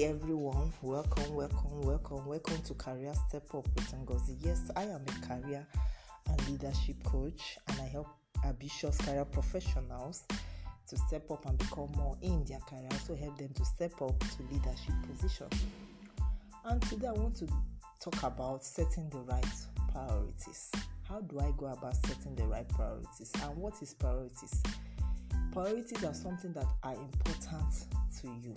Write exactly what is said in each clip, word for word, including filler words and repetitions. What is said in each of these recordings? Hi everyone, welcome, welcome, welcome, welcome to Career Step Up with Ngozi. Yes, I am a career and leadership coach, and I help ambitious career professionals to step up and become more in their career. I also help them to step up to leadership position. And today I want to talk about setting the right priorities. How do I go about setting the right priorities, and what is priorities? Priorities are something that are important to you.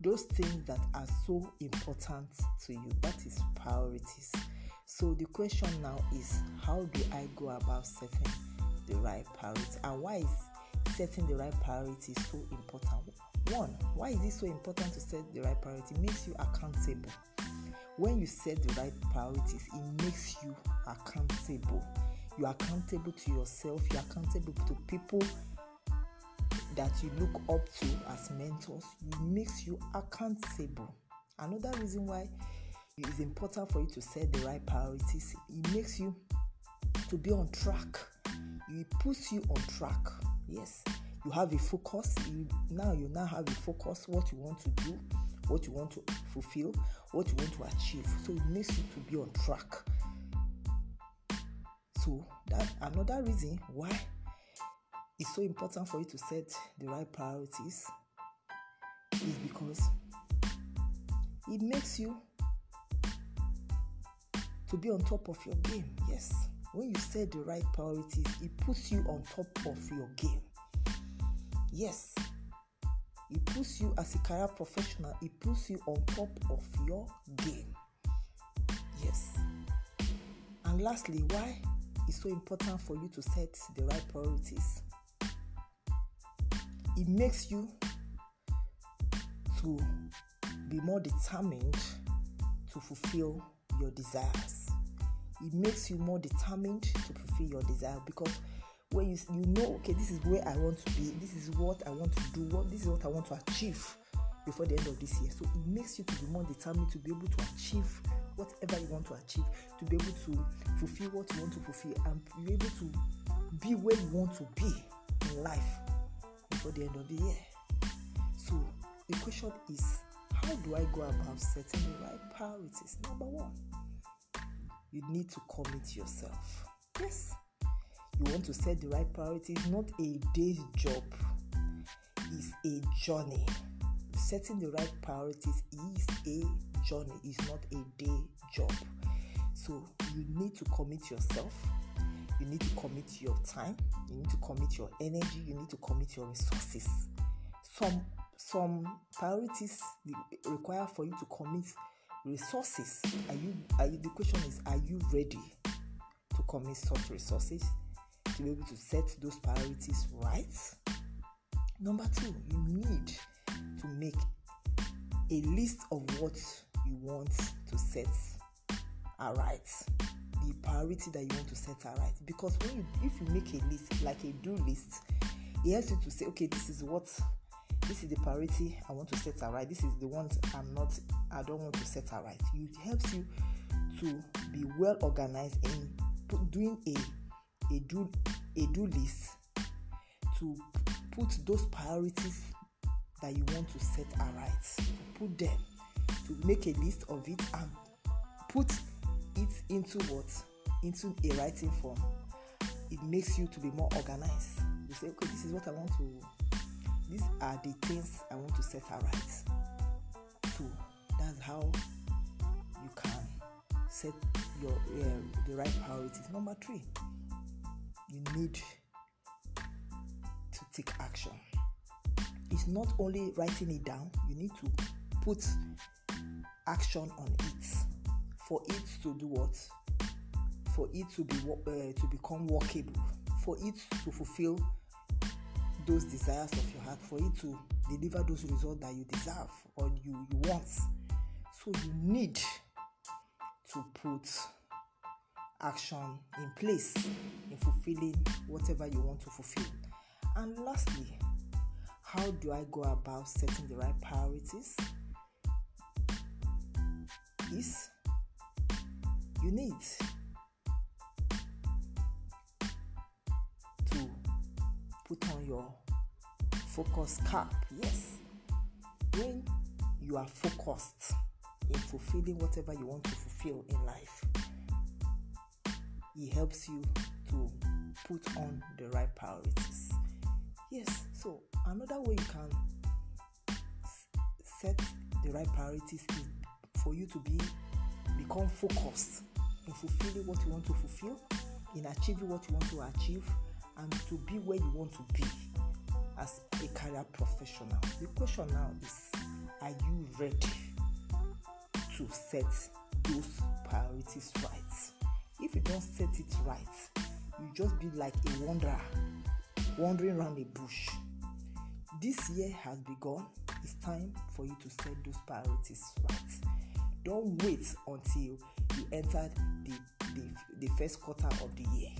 Those things that are so important to you, that is priorities. So the question now is, how do I go about setting the right priorities? And why is setting the right priorities so important? One, why is it so important to set the right priority? It makes you accountable. When you set the right priorities, it makes you accountable. You are accountable to yourself. You are accountable to people that you look up to as mentors. It makes you accountable. Another reason why it is important for you to set the right priorities, it makes you to be on track. It puts you on track. Yes, you have a focus. You, now you now have a focus, what you want to do, what you want to fulfill, what you want to achieve. So it makes you to be on track. So that's another reason why it's so important for you to set the right priorities, is because it makes you to be on top of your game. Yes, when you set the right priorities, it puts you on top of your game. Yes, it puts you as a career professional, it puts you on top of your game. Yes. And lastly, why it's so important for you to set the right priorities? It makes you to be more determined to fulfill your desires. It makes you more determined to fulfill your desire, because when you, you know, okay, this is where I want to be, this is what I want to do, what this is what I want to achieve before the end of this year. So it makes you to be more determined to be able to achieve whatever you want to achieve, to be able to fulfill what you want to fulfill, and be able to be where you want to be in life before the end of the year. So the question is, how do I go about setting the right priorities? Number one, you need to commit yourself. Yes, you want to set the right priorities. Not a day's job, it's a journey. Setting the right priorities is a journey, it's not a day job. So you need to commit yourself, you need to commit your time, you need to commit your energy, you need to commit your resources. Some some priorities require for you to commit resources. Are you, are you the question is, are you ready to commit such resources to be able to set those priorities right? Number two, you need to make a list of what you want to set aright, the priority that you want to set aright. Because when you, if you make a list, like a do list, it helps you to say, okay, this is what, this is the priority I want to set aright. This is the one I'm not, I don't want to set aright. It helps you to be well organized in doing a a do a do list to put those priorities that you want to set aright. Put them, to make a list of it and put it into what? Into a writing form. It makes you to be more organized. You say, okay, this is what I want to, these are the things I want to set aright. So that's how you can set your uh, the right priorities. Number three, you need to take action. It's not only writing it down, you need to put action on it for it to do what? For it to be uh, to become workable, for it to fulfill those desires of your heart, for it to deliver those results that you deserve or you, you want. So you need to put action in place in fulfilling whatever you want to fulfill. And lastly, how do I go about setting the right priorities? Is you need to put on your focus cap. Yes, when you are focused in fulfilling whatever you want to fulfill in life. It helps you to put on the right priorities. Yes, so another way you can set the right priorities is for you to be become focused in fulfilling what you want to fulfill, in achieving what you want to achieve, and to be where you want to be as a career professional. The question now is, are you ready to set those priorities right? If you don't set it right, you just be like a wanderer, wandering around a bush. This year has begun. It's time for you to set those priorities right. Don't wait until you enter the, the, the first quarter of the year.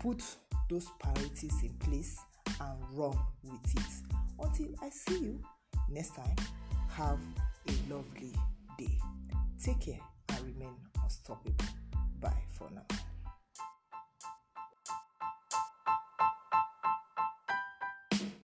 Put those priorities in place and run with it. Until I see you next time, have a lovely day. Take care and remain unstoppable. Bye for now.